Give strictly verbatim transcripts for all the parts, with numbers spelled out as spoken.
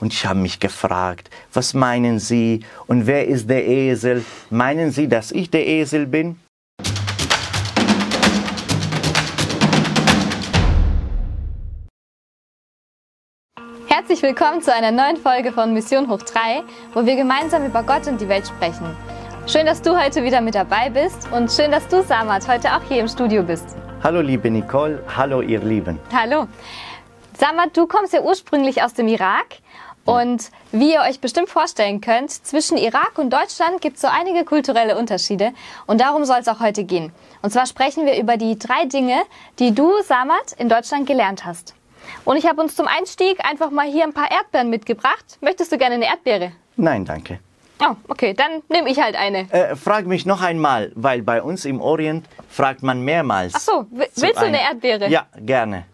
Und ich habe mich gefragt, was meinen Sie und wer ist der Esel? Meinen Sie, dass ich der Esel bin? Herzlich willkommen zu einer neuen Folge von Mission Hoch drei, wo wir gemeinsam über Gott und die Welt sprechen. Schön, dass du heute wieder mit dabei bist und schön, dass du, Samad, heute auch hier im Studio bist. Hallo, liebe Nicole. Hallo, ihr Lieben. Hallo. Samad, du kommst ja ursprünglich aus dem Irak und wie ihr euch bestimmt vorstellen könnt, zwischen Irak und Deutschland gibt es so einige kulturelle Unterschiede und darum soll es auch heute gehen. Und zwar sprechen wir über die drei Dinge, die du, Samad, in Deutschland gelernt hast. Und ich habe uns zum Einstieg einfach mal hier ein paar Erdbeeren mitgebracht. Möchtest du gerne eine Erdbeere? Nein, danke. Oh, okay, dann nehme ich halt eine. Äh, frag mich noch einmal, weil bei uns im Orient fragt man mehrmals. Ach so, willst du eine Erdbeere? Ja, gerne.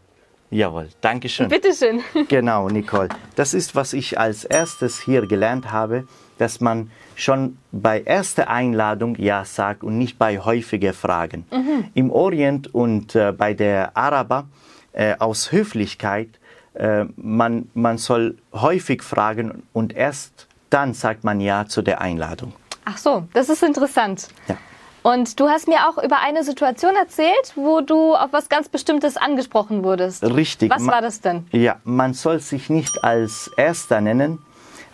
Jawohl, danke schön. Bitte schön. Genau, Nicole. Das ist, was ich als erstes hier gelernt habe, dass man schon bei erster Einladung Ja sagt und nicht bei häufiger Fragen. Mhm. Im Orient und äh, bei der Araber äh, aus Höflichkeit, äh, man, man soll häufig fragen und erst dann sagt man Ja zu der Einladung. Ach so, das ist interessant. Ja. Und du hast mir auch über eine Situation erzählt, wo du auf was ganz Bestimmtes angesprochen wurdest. Richtig. Was man, war das denn? Ja, man soll sich nicht als Erster nennen,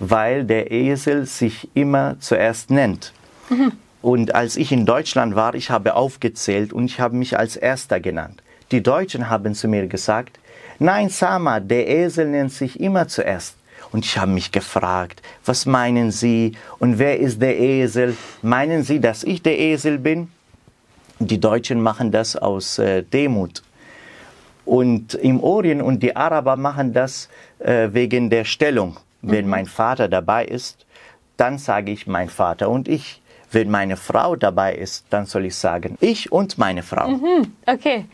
weil der Esel sich immer zuerst nennt. Mhm. Und als ich in Deutschland war, ich habe aufgezählt und ich habe mich als Erster genannt. Die Deutschen haben zu mir gesagt, nein, Samad, der Esel nennt sich immer zuerst. Und ich habe mich gefragt, was meinen Sie und wer ist der Esel? Meinen Sie, dass ich der Esel bin? Die Deutschen machen das aus äh, Demut. Und im Orient und die Araber machen das äh, wegen der Stellung. Mhm. Wenn mein Vater dabei ist, dann sage ich mein Vater und ich. Wenn meine Frau dabei ist, dann soll ich sagen ich und meine Frau. Mhm. Okay.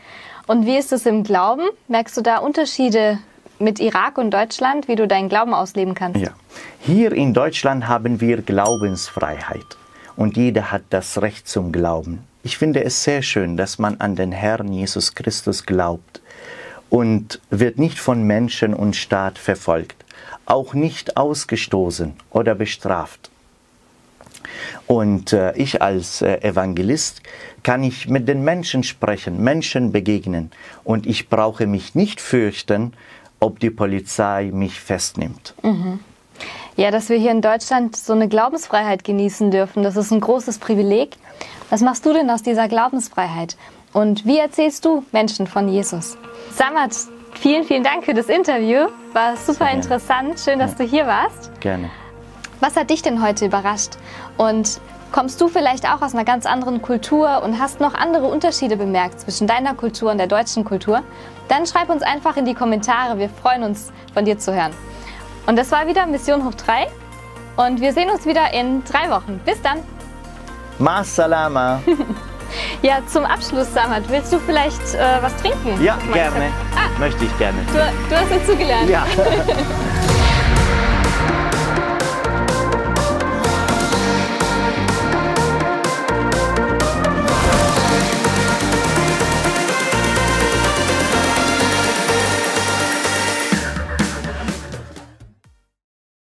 Und wie ist es im Glauben? Merkst du da Unterschiede mit Irak und Deutschland, wie du deinen Glauben ausleben kannst? Ja. Hier in Deutschland haben wir Glaubensfreiheit und jeder hat das Recht zum Glauben. Ich finde es sehr schön, dass man an den Herrn Jesus Christus glaubt und wird nicht von Menschen und Staat verfolgt, auch nicht ausgestoßen oder bestraft. Und äh, ich als äh, Evangelist kann ich mit den Menschen sprechen, Menschen begegnen und ich brauche mich nicht fürchten, ob die Polizei mich festnimmt. Mhm. Ja, dass wir hier in Deutschland so eine Glaubensfreiheit genießen dürfen, das ist ein großes Privileg. Was machst du denn aus dieser Glaubensfreiheit? Und wie erzählst du Menschen von Jesus? Samad, vielen, vielen Dank für das Interview. War super interessant. Schön, dass du hier warst. Gerne. Was hat dich denn heute überrascht? Und kommst du vielleicht auch aus einer ganz anderen Kultur und hast noch andere Unterschiede bemerkt zwischen deiner Kultur und der deutschen Kultur? Dann schreib uns einfach in die Kommentare. Wir freuen uns, von dir zu hören. Und das war wieder Mission Hoch drei. Und wir sehen uns wieder in drei Wochen. Bis dann. Ma salama. Ja, zum Abschluss, Samad, willst du vielleicht äh, was trinken? Ja, gerne. Ah, möchte ich gerne. Du, du hast dazu gelernt. Ja.